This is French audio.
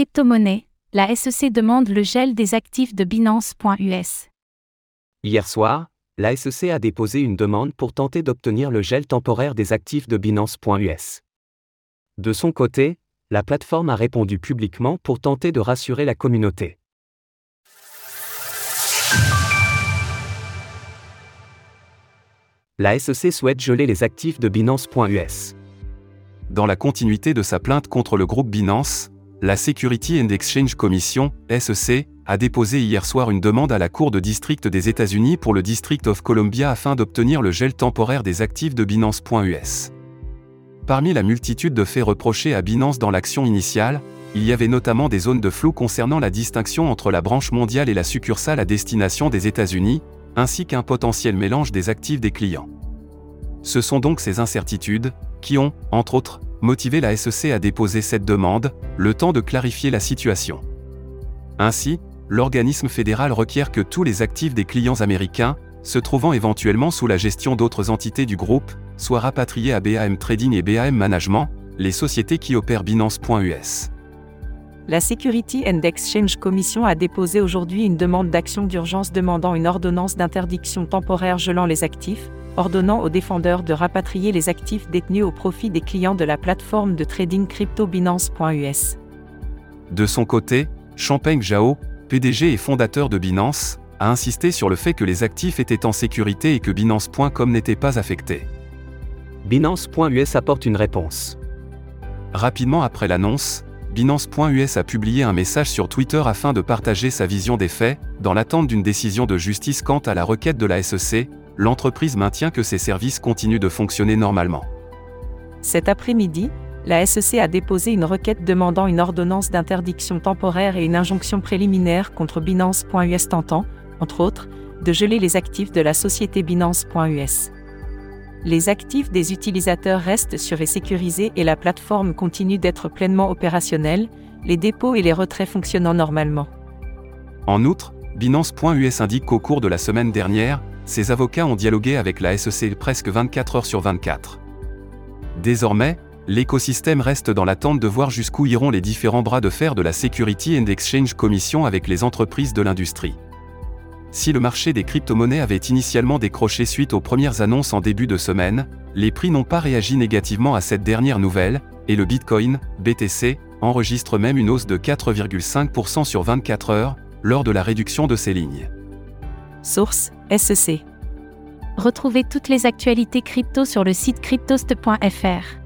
Cryptomonnaies, la SEC demande le gel des actifs de Binance.us. Hier soir, la SEC a déposé une demande pour tenter d'obtenir le gel temporaire des actifs de Binance.us. De son côté, la plateforme a répondu publiquement pour tenter de rassurer la communauté. La SEC souhaite geler les actifs de Binance.us. Dans la continuité de sa plainte contre le groupe Binance, la Security and Exchange Commission, SEC, a déposé hier soir une demande à la Cour de district des États-Unis pour le District of Columbia afin d'obtenir le gel temporaire des actifs de Binance.us. Parmi la multitude de faits reprochés à Binance dans l'action initiale, il y avait notamment des zones de flou concernant la distinction entre la branche mondiale et la succursale à destination des États-Unis, ainsi qu'un potentiel mélange des actifs des clients. Ce sont donc ces incertitudes qui ont, entre autres, motivé la SEC à déposer cette demande, le temps de clarifier la situation. Ainsi, l'organisme fédéral requiert que tous les actifs des clients américains, se trouvant éventuellement sous la gestion d'autres entités du groupe, soient rapatriés à BAM Trading et BAM Management, les sociétés qui opèrent Binance.us. La Security and Exchange Commission a déposé aujourd'hui une demande d'action d'urgence demandant une ordonnance d'interdiction temporaire gelant les actifs, ordonnant aux défendeurs de rapatrier les actifs détenus au profit des clients de la plateforme de trading crypto Binance.us. De son côté, Changpeng Zhao, PDG et fondateur de Binance, a insisté sur le fait que les actifs étaient en sécurité et que Binance.com n'était pas affecté. Binance.us apporte une réponse. Rapidement après l'annonce, Binance.us a publié un message sur Twitter afin de partager sa vision des faits, dans l'attente d'une décision de justice quant à la requête de la SEC. L'entreprise maintient que ses services continuent de fonctionner normalement. Cet après-midi, la SEC a déposé une requête demandant une ordonnance d'interdiction temporaire et une injonction préliminaire contre Binance.us tentant, entre autres, de geler les actifs de la société Binance.us. Les actifs des utilisateurs restent sûrs et sécurisés et la plateforme continue d'être pleinement opérationnelle, les dépôts et les retraits fonctionnant normalement. En outre, Binance.us indique qu'au cours de la semaine dernière, ses avocats ont dialogué avec la SEC presque 24 heures sur 24. Désormais, l'écosystème reste dans l'attente de voir jusqu'où iront les différents bras de fer de la Security and Exchange Commission avec les entreprises de l'industrie. Si le marché des crypto-monnaies avait initialement décroché suite aux premières annonces en début de semaine, les prix n'ont pas réagi négativement à cette dernière nouvelle, et le Bitcoin, BTC, enregistre même une hausse de 4,5% sur 24 heures, lors de la réduction de ces lignes. Source, SEC. Retrouvez toutes les actualités crypto sur le site cryptost.fr.